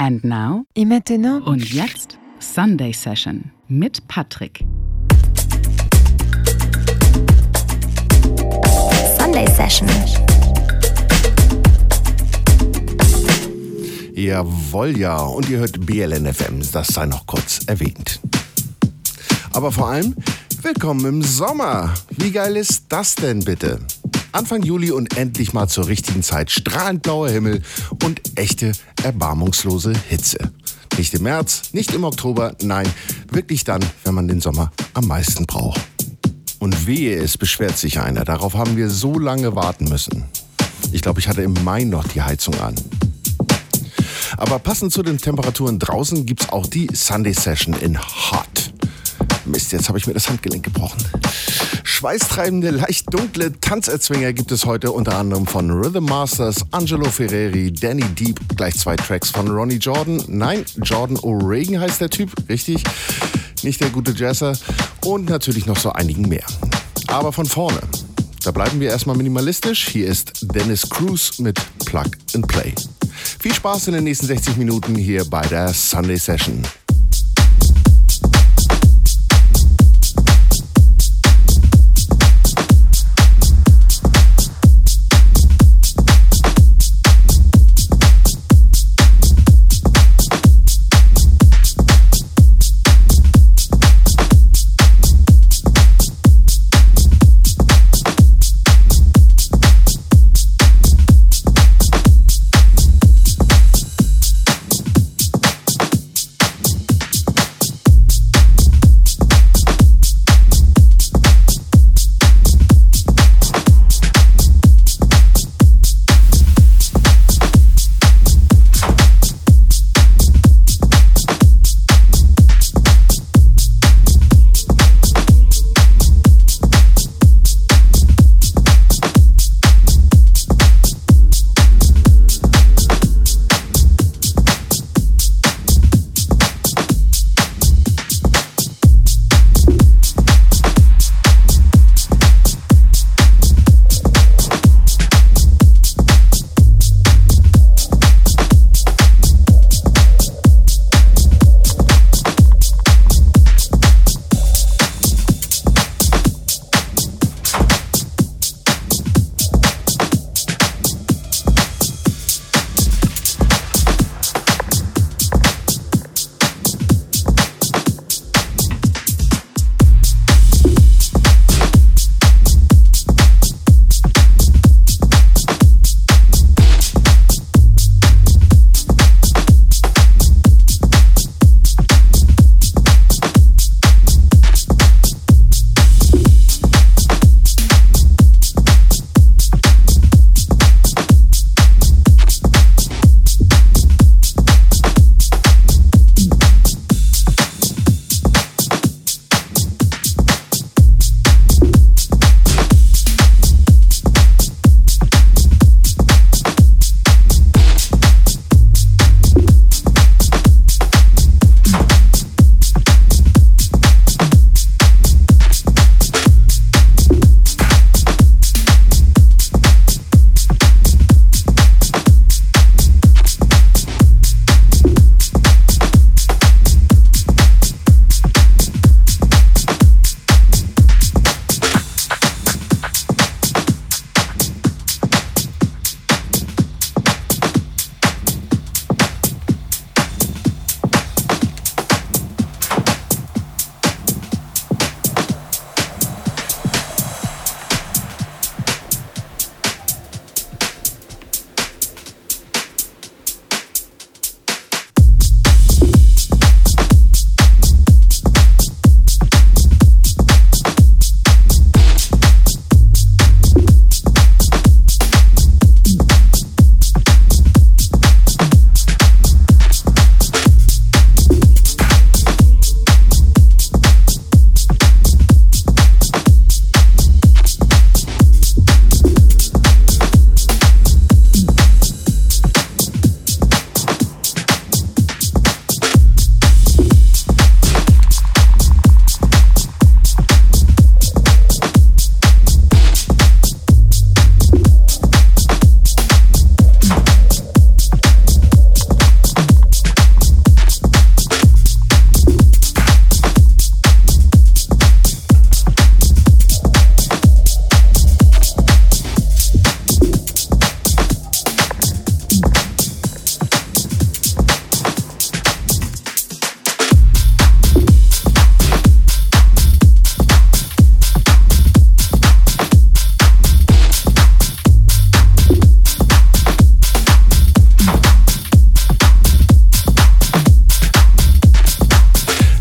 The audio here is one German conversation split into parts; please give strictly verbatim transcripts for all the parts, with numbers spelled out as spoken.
And now, Et maintenant. Und jetzt Sunday Session mit Patrick. Sunday Session. Jawohl, ja. Und ihr hört B L N F M, das sei noch kurz erwähnt. Aber vor allem, willkommen im Sommer. Wie geil ist das denn bitte? Anfang Juli und endlich mal zur richtigen Zeit strahlend blauer Himmel und echte, erbarmungslose Hitze. Nicht im März, nicht im Oktober, nein, wirklich dann, wenn man den Sommer am meisten braucht. Und wehe, es beschwert sich einer, darauf haben wir so lange warten müssen. Ich glaube, ich hatte im Mai noch die Heizung an. Aber passend zu den Temperaturen draußen gibt's auch die Sunday Session in Hot. Mist, jetzt habe ich mir das Handgelenk gebrochen. Schweißtreibende, leicht dunkle Tanzerzwinger gibt es heute unter anderem von Rhythm Masters, Angelo Ferreri, Danny Deep, gleich zwei Tracks von Ronnie Jordan. Nein, Jordan O'Regan heißt der Typ, richtig? Nicht der gute Jazzer. Und natürlich noch so einigen mehr. Aber von vorne. Da bleiben wir erstmal minimalistisch. Hier ist Dennis Cruz mit Plug and Play. Viel Spaß in den nächsten sechzig Minuten hier bei der Sunday Session.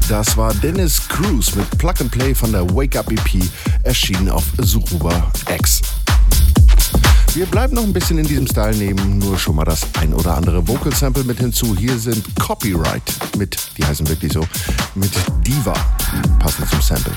Das war Dennis Cruz mit Plug and Play von der Wake Up E P, erschienen auf Suruba X. Wir bleiben noch ein bisschen in diesem Style, nehmen nur schon mal das ein oder andere Vocal Sample mit hinzu. Hier sind Copyright mit, die heißen wirklich so, mit Diva, passend zum Sample.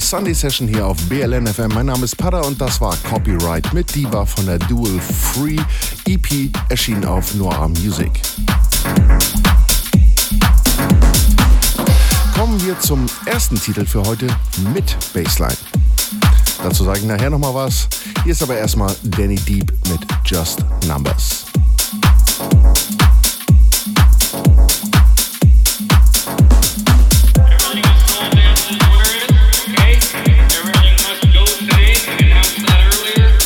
Sunday Session hier auf B L N F M. Mein Name ist Pada und das war Copyright mit Diva von der Dual Free E P, erschienen auf Noir Music. Kommen wir zum ersten Titel für heute mit Bassline. Dazu sage ich nachher nochmal was. Hier ist aber erstmal Danny Deep mit Just Numbers. Everything must go today, and it happened that earlier.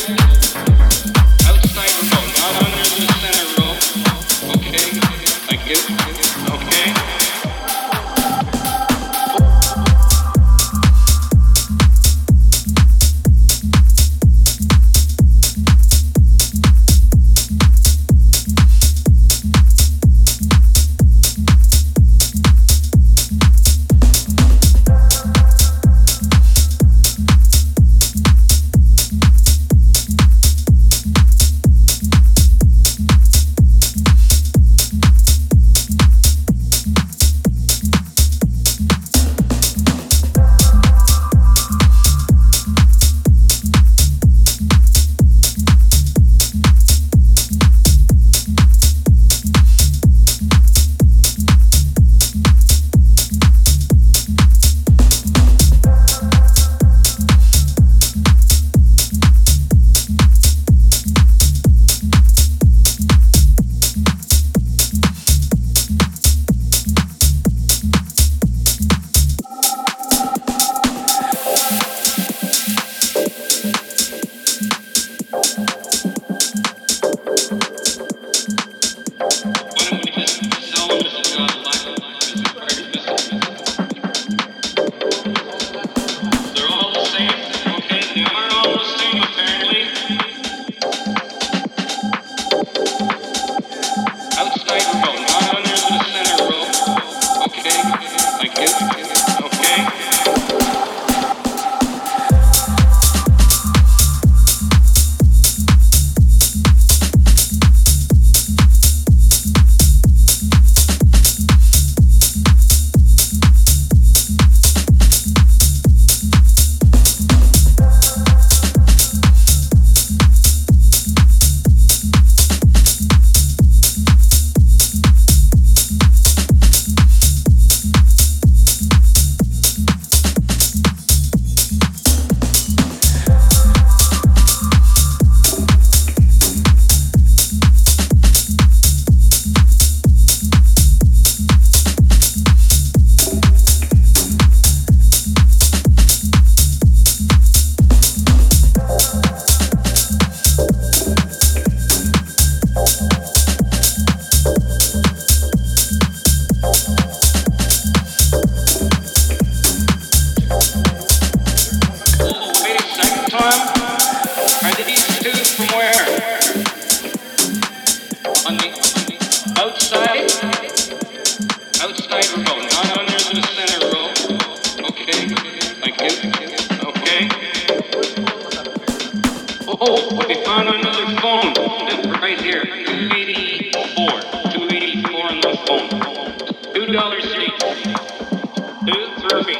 on another phone. This right here, two eighty-four. two eighty-four on the phone. two dollars seat. two thirty.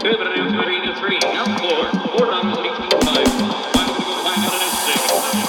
two thirty-three. Now four. four on the sixty-five. I'm going to go find out in a second.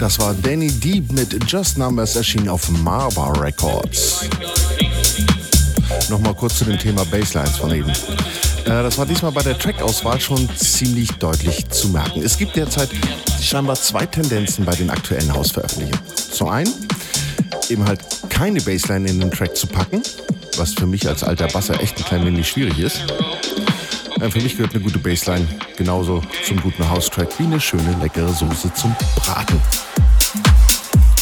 Das war Danny Deep mit Just Numbers, erschienen auf Marba Records. Nochmal kurz zu dem Thema Basslines von eben. Das war diesmal bei der Trackauswahl schon ziemlich deutlich zu merken. Es gibt derzeit scheinbar zwei Tendenzen bei den aktuellen Hausveröffentlichungen. Zum einen eben halt keine Bassline in den Track zu packen, was für mich als alter Basser echt ein klein wenig schwierig ist. Für mich gehört eine gute Bassline genauso zum guten House-Track wie eine schöne, leckere Soße zum Braten.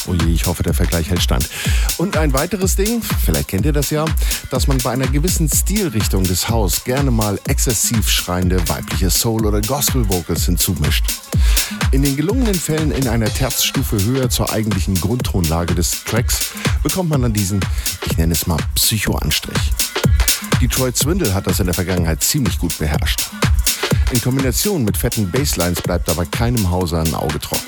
Oh je, ich hoffe, der Vergleich hält stand. Und ein weiteres Ding, vielleicht kennt ihr das ja, dass man bei einer gewissen Stilrichtung des House gerne mal exzessiv schreiende weibliche Soul- oder Gospel-Vocals hinzumischt. In den gelungenen Fällen in einer Terzstufe höher zur eigentlichen Grundtonlage des Tracks bekommt man dann diesen, ich nenne es mal, Psycho-Anstrich. Detroit Swindle hat das in der Vergangenheit ziemlich gut beherrscht. In Kombination mit fetten Basslines bleibt aber keinem Hauser ein Auge trocken.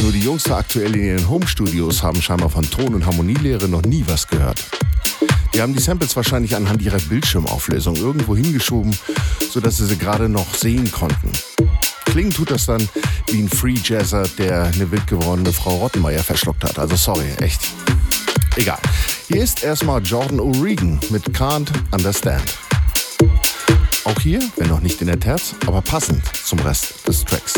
Nur die Jungs da aktuell in ihren Home-Studios haben scheinbar von Ton- und Harmonielehre noch nie was gehört. Die haben die Samples wahrscheinlich anhand ihrer Bildschirmauflösung irgendwo hingeschoben, sodass sie sie gerade noch sehen konnten. Klingen tut das dann wie ein Free-Jazzer, der eine wild gewordene Frau Rottenmeier verschluckt hat. Also sorry, echt. Egal. Hier ist erstmal Jordan O'Regan mit Can't Understand. Auch hier, wenn noch nicht in der Terz, aber passend zum Rest des Tracks.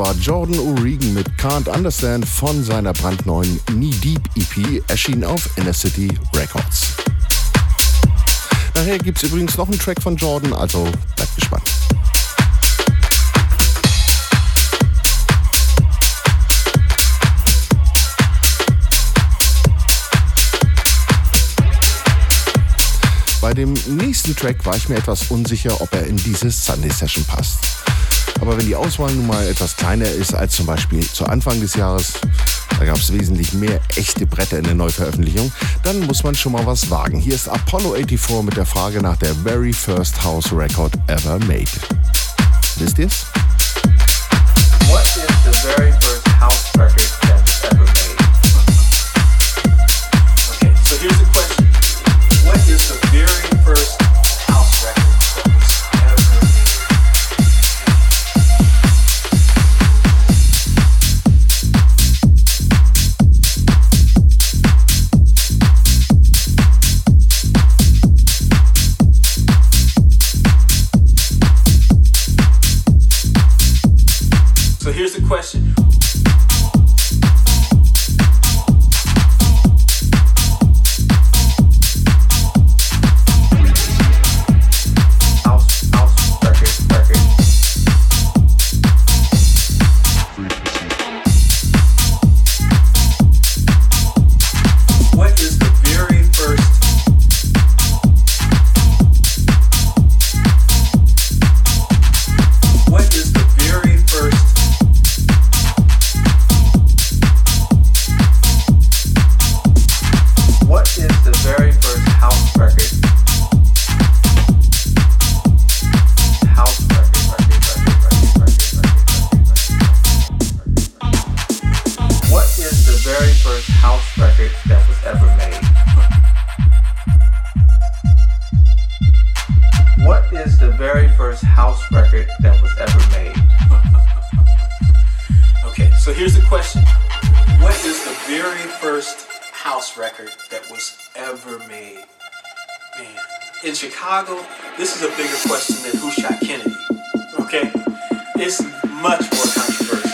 war Jordan O'Regan mit Can't Understand von seiner brandneuen Knee Deep E P, erschienen auf Inner City Records. Nachher gibt's übrigens noch einen Track von Jordan, also bleibt gespannt. Bei dem nächsten Track war ich mir etwas unsicher, ob er in diese Sunday Session passt. Aber wenn die Auswahl nun mal etwas kleiner ist als zum Beispiel zu Anfang des Jahres, da gab es wesentlich mehr echte Bretter in der Neuveröffentlichung, dann muss man schon mal was wagen. Hier ist Apollo vierundachtzig mit der Frage nach der very first house record ever made. Wisst ihr's? What is the very first house record that's ever made? Okay, so here's the question. What is the very first house record? Here's the question. This is a bigger question than who shot Kennedy, okay? It's much more controversial.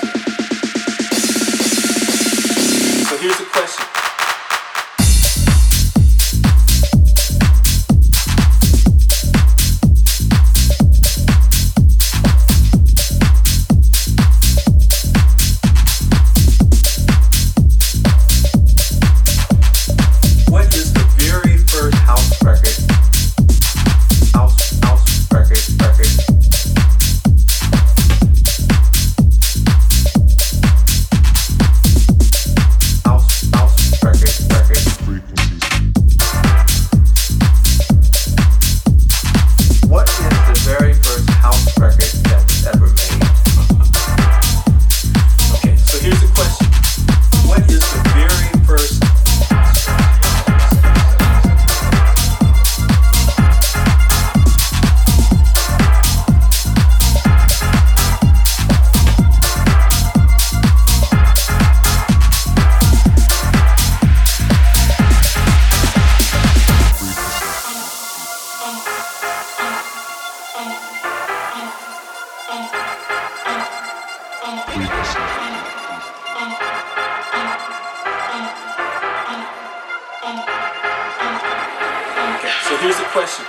So here's the question.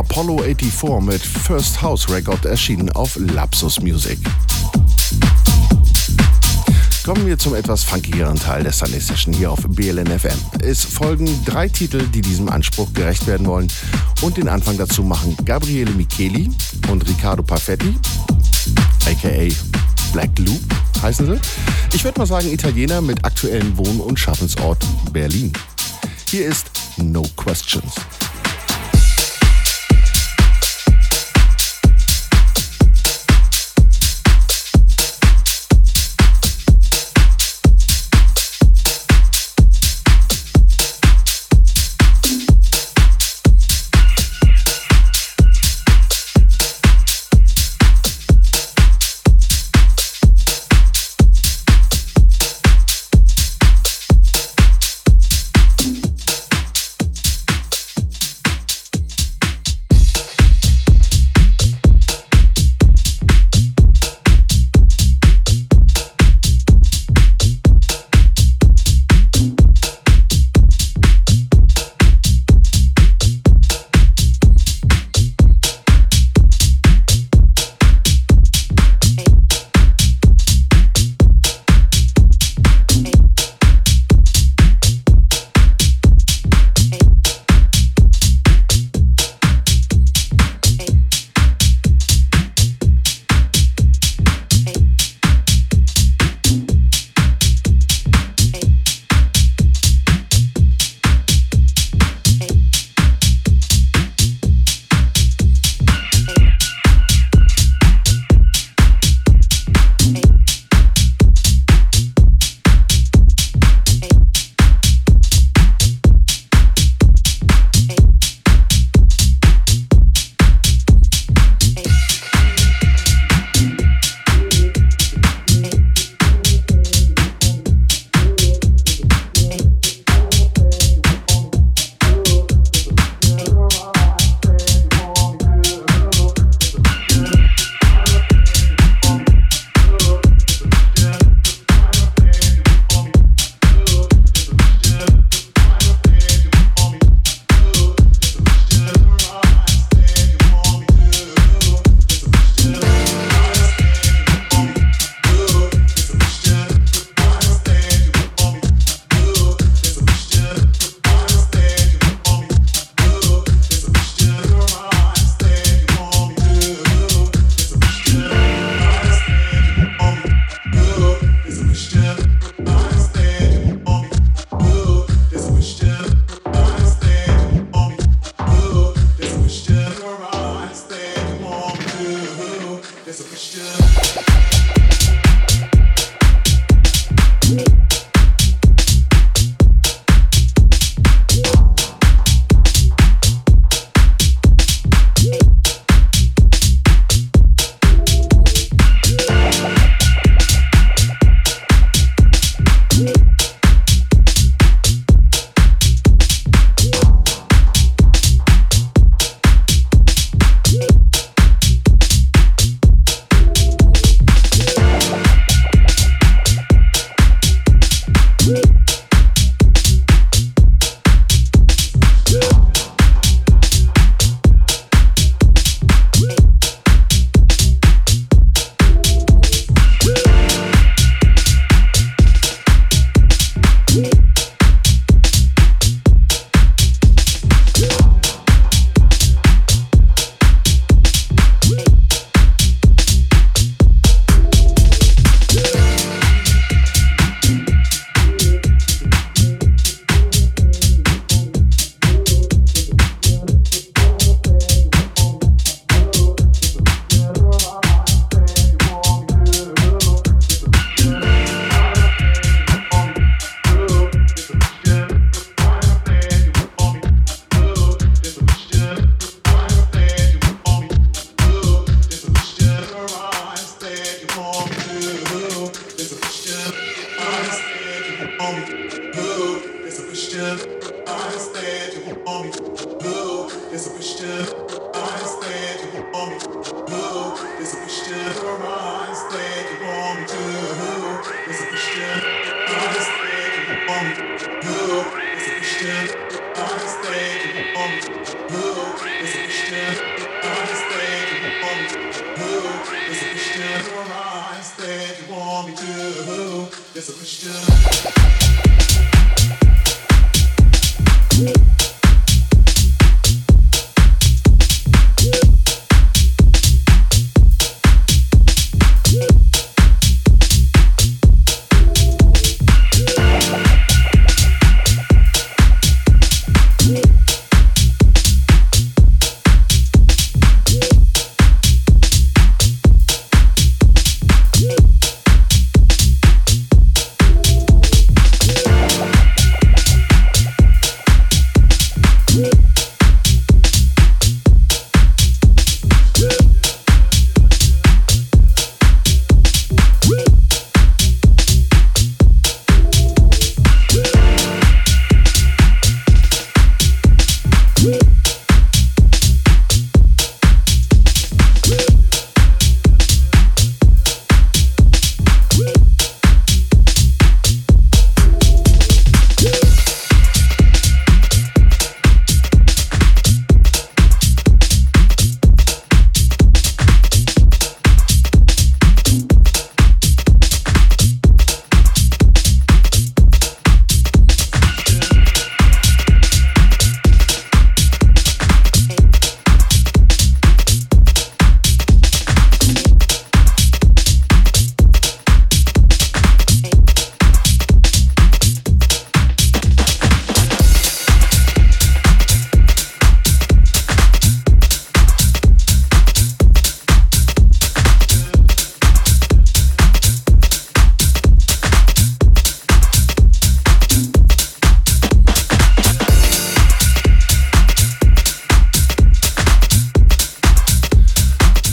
Apollo vierundachtzig mit First House Record, erschienen auf Lapsus Music. Kommen wir zum etwas funkigeren Teil der Sunday Session hier auf B L N F M. Es folgen drei Titel, die diesem Anspruch gerecht werden wollen. Und den Anfang dazu machen Gabriele Micheli und Riccardo Parfetti, aka Black Loop heißen sie. Ich würde mal sagen Italiener mit aktuellem Wohn- und Schaffensort Berlin. Hier ist No Questions.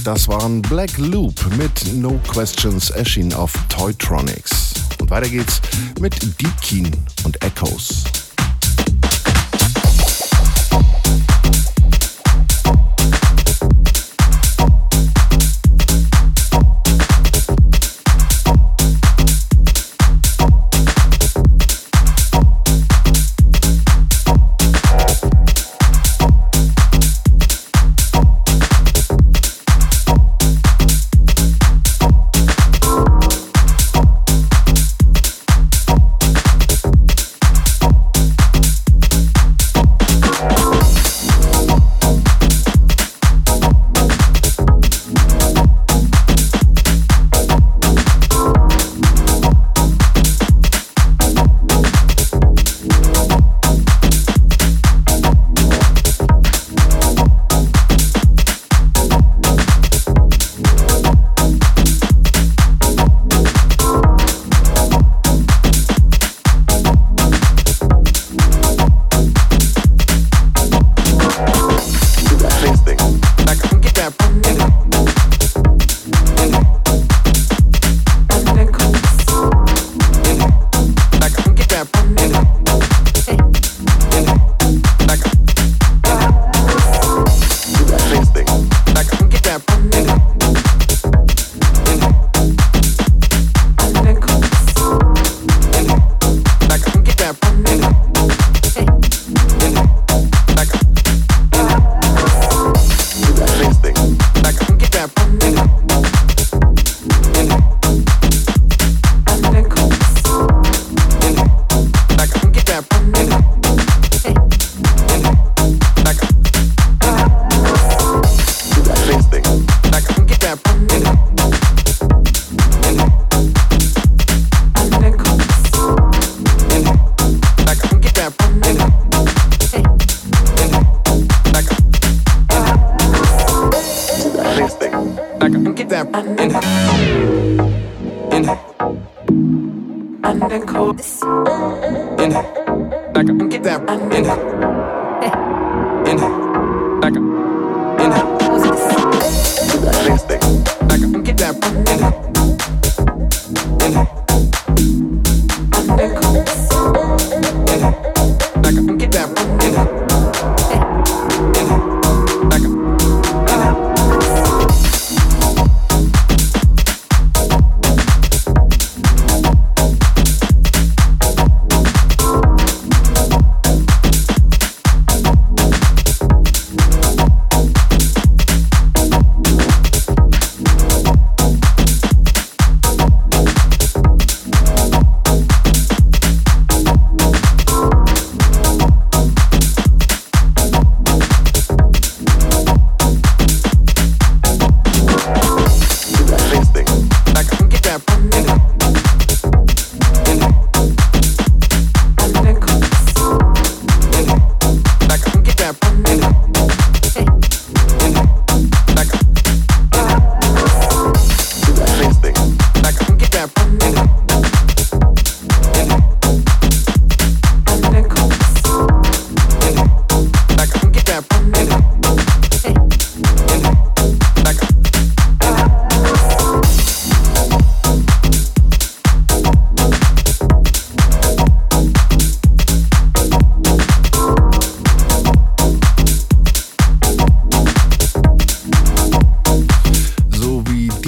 Das waren Black Loop mit No Questions, erschienen auf Toytronics. Und weiter geht's mit Deepkin und Echoes.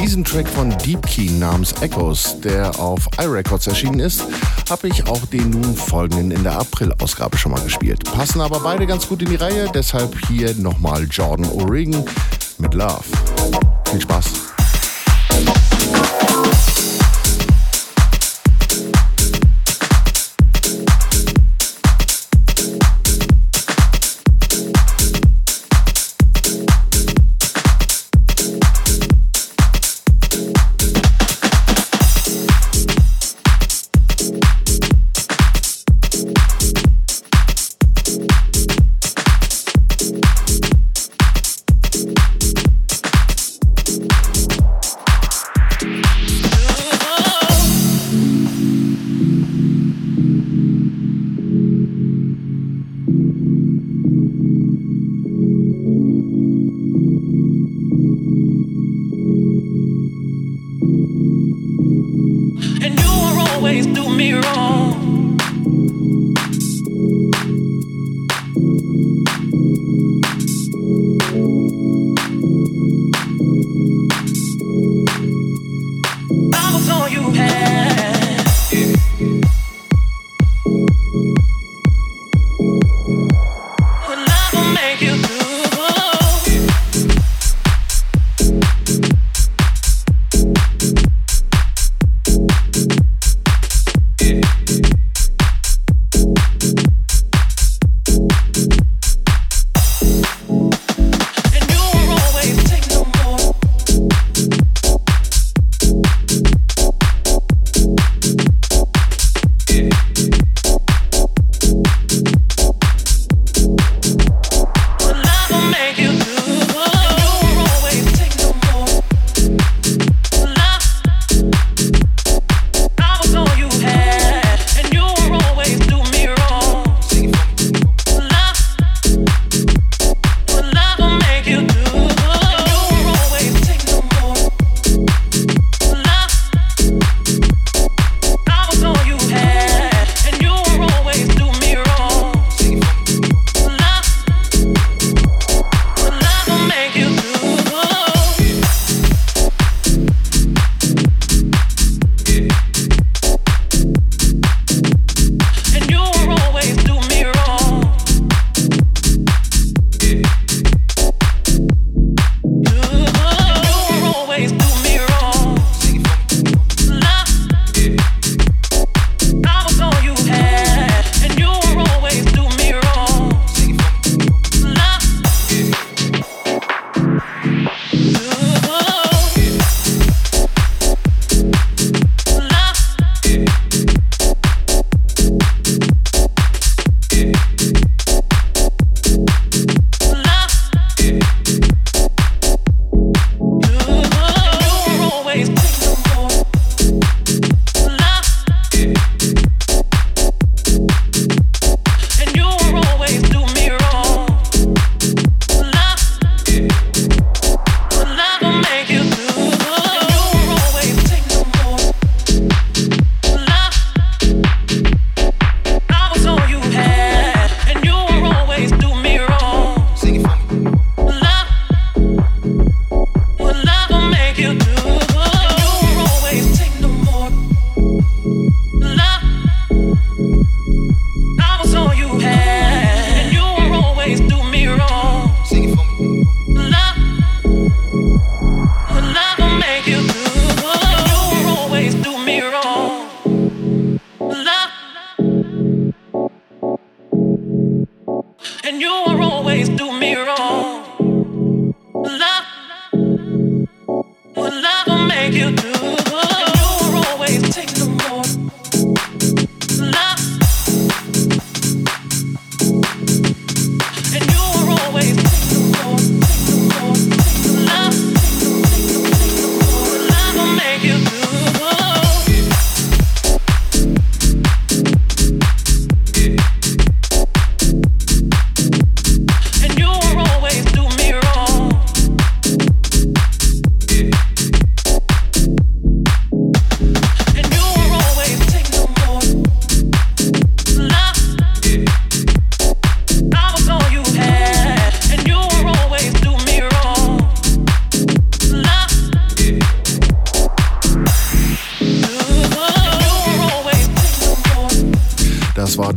diesem Track von Deepkin namens Echoes, der auf iRecords erschienen ist, habe ich auch den nun folgenden in der April-Ausgabe schon mal gespielt. Passen aber beide ganz gut in die Reihe, deshalb hier nochmal Jordan O'Regan mit Love. Viel Spaß!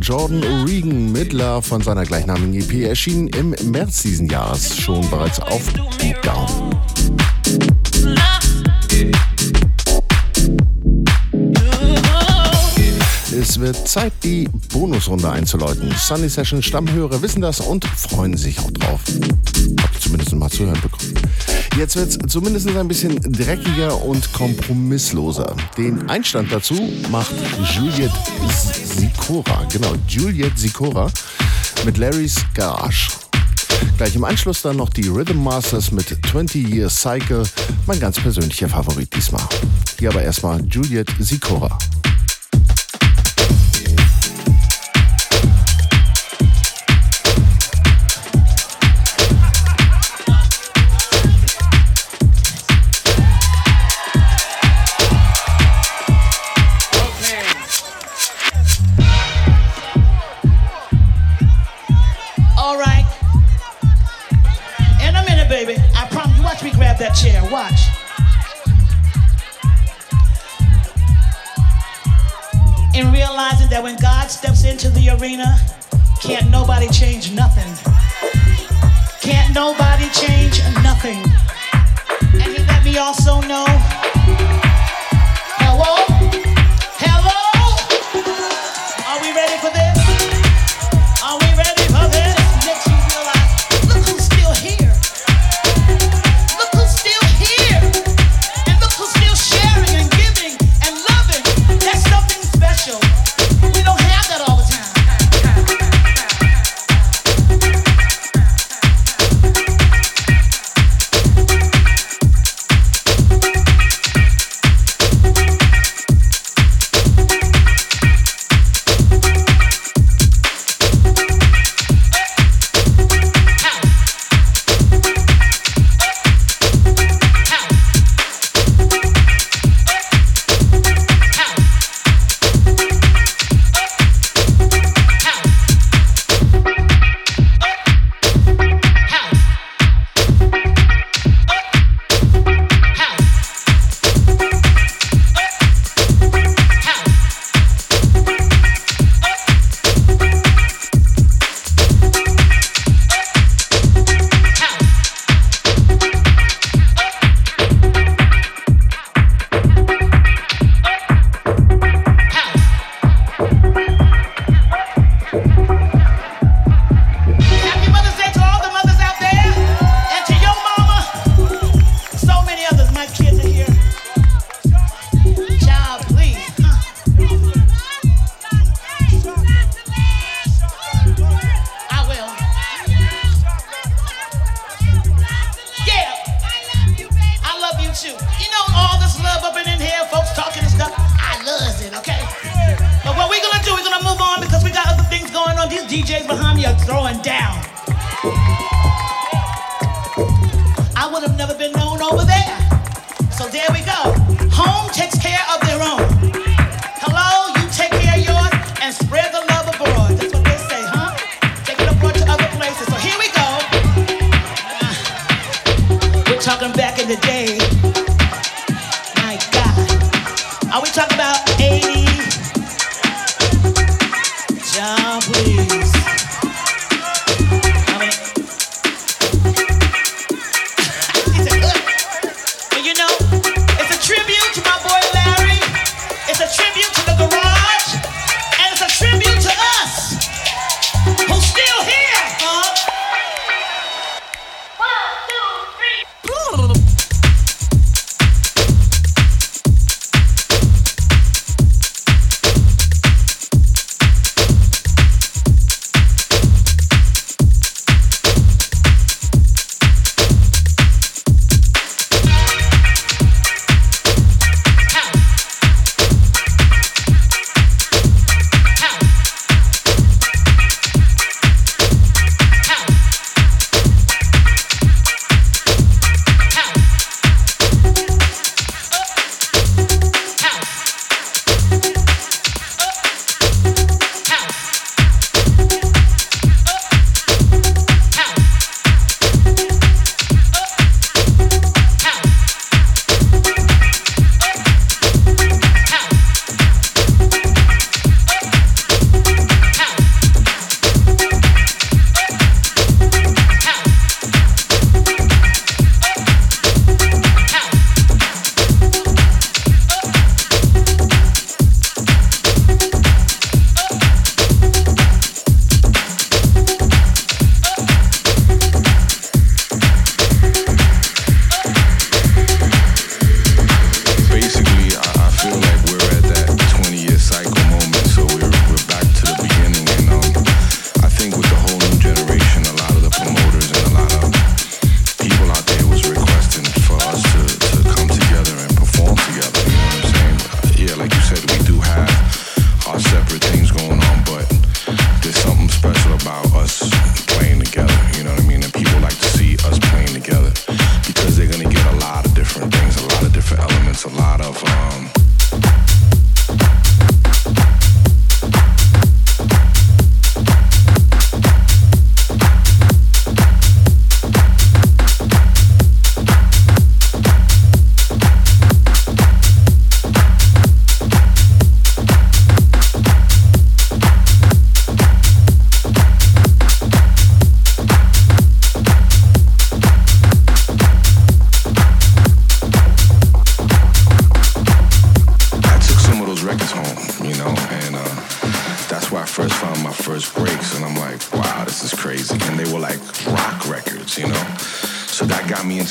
Jordan O'Regan mit Love von seiner gleichnamigen E P, erschien im März diesen Jahres schon bereits auf Beatdown. Es wird Zeit, die Bonusrunde einzuläuten. Sunday Session Stammhörer wissen das und freuen sich auch drauf. Habt ihr zumindest mal zu hören bekommen. Jetzt wird's zumindest ein bisschen dreckiger und kompromissloser. Den Einstand dazu macht Juliet Sikora, genau, Juliet Sikora mit Larry's Garage. Gleich im Anschluss dann noch die Rhythm Masters mit twenty year cycle, mein ganz persönlicher Favorit diesmal. Hier aber erstmal Juliet Sikora. Chair, watch. In realizing that when God steps into the arena, can't nobody change nothing. Can't nobody change nothing. And he let me also know, hello? Hello? Are we ready for this?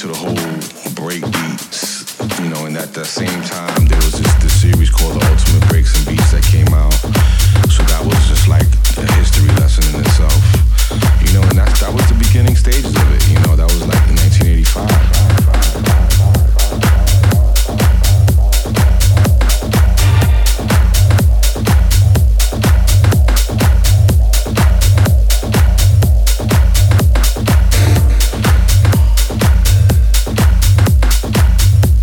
to the whole break beats, you know, and at that same time there was this, this series called The Ultimate Breaks and Beats that came out, so that was just like a history lesson in itself, you know, and that, that was the beginning stages of it, you know, that was like in nineteen eighty-five. Twenty year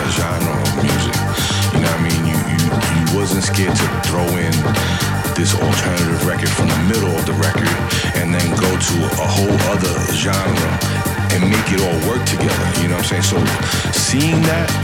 cycle.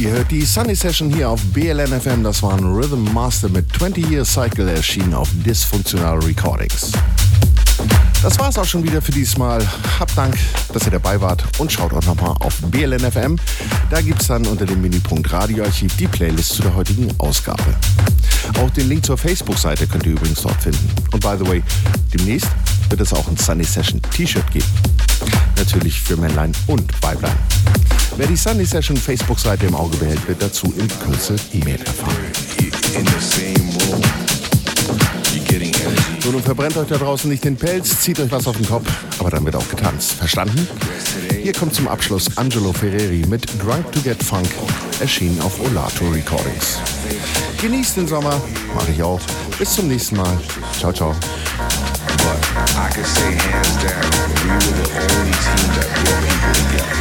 Ihr hört die Sunny Session hier auf B L N F M. Das war ein Rhythm Master mit twenty year cycle, erschienen auf Dysfunctional-Recordings. Das war's auch schon wieder für diesmal. Habt Dank, dass ihr dabei wart, und schaut auch nochmal auf B L N F M. Da gibt's dann unter dem Menüpunkt Radioarchiv die Playlist zu der heutigen Ausgabe. Auch den Link zur Facebook-Seite könnt ihr übrigens dort finden. Und by the way, demnächst wird es auch ein Sunny Session T-Shirt geben. Natürlich für Männlein und Weiblein. Wer die Sunny Session Facebook-Seite im Auge behält, wird dazu in Kürze E-Mail erfahren. So, nun verbrennt euch da draußen nicht den Pelz, zieht euch was auf den Kopf, aber dann wird auch getanzt. Verstanden? Hier kommt zum Abschluss Angelo Ferreri mit Drunk to Get Funk, erschienen auf Olato Recordings. Genießt den Sommer, mache ich auch. Bis zum nächsten Mal. Ciao, ciao. But I can say hands down, we were the only team that brought people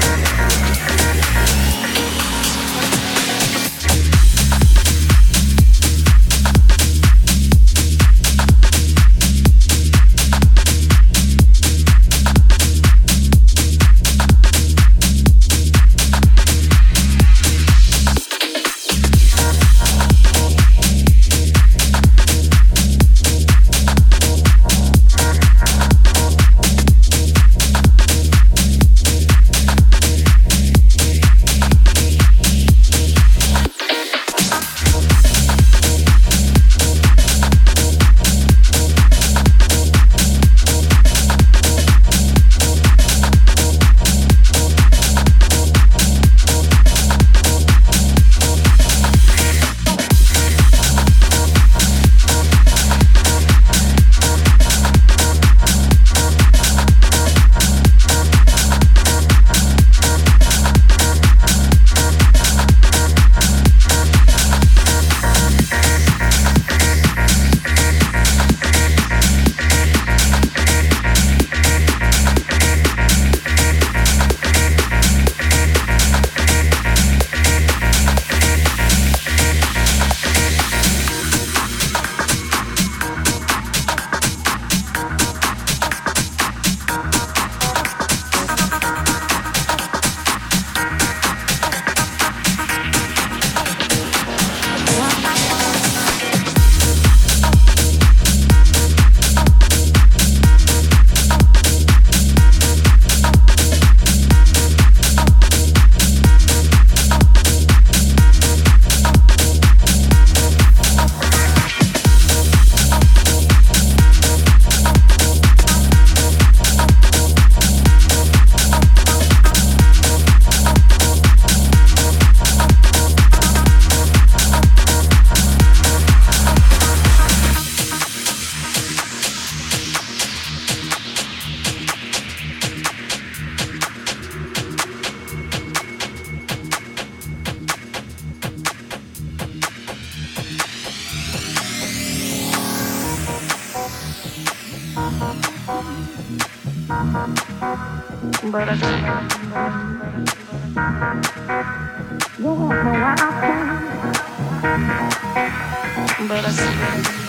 together. But I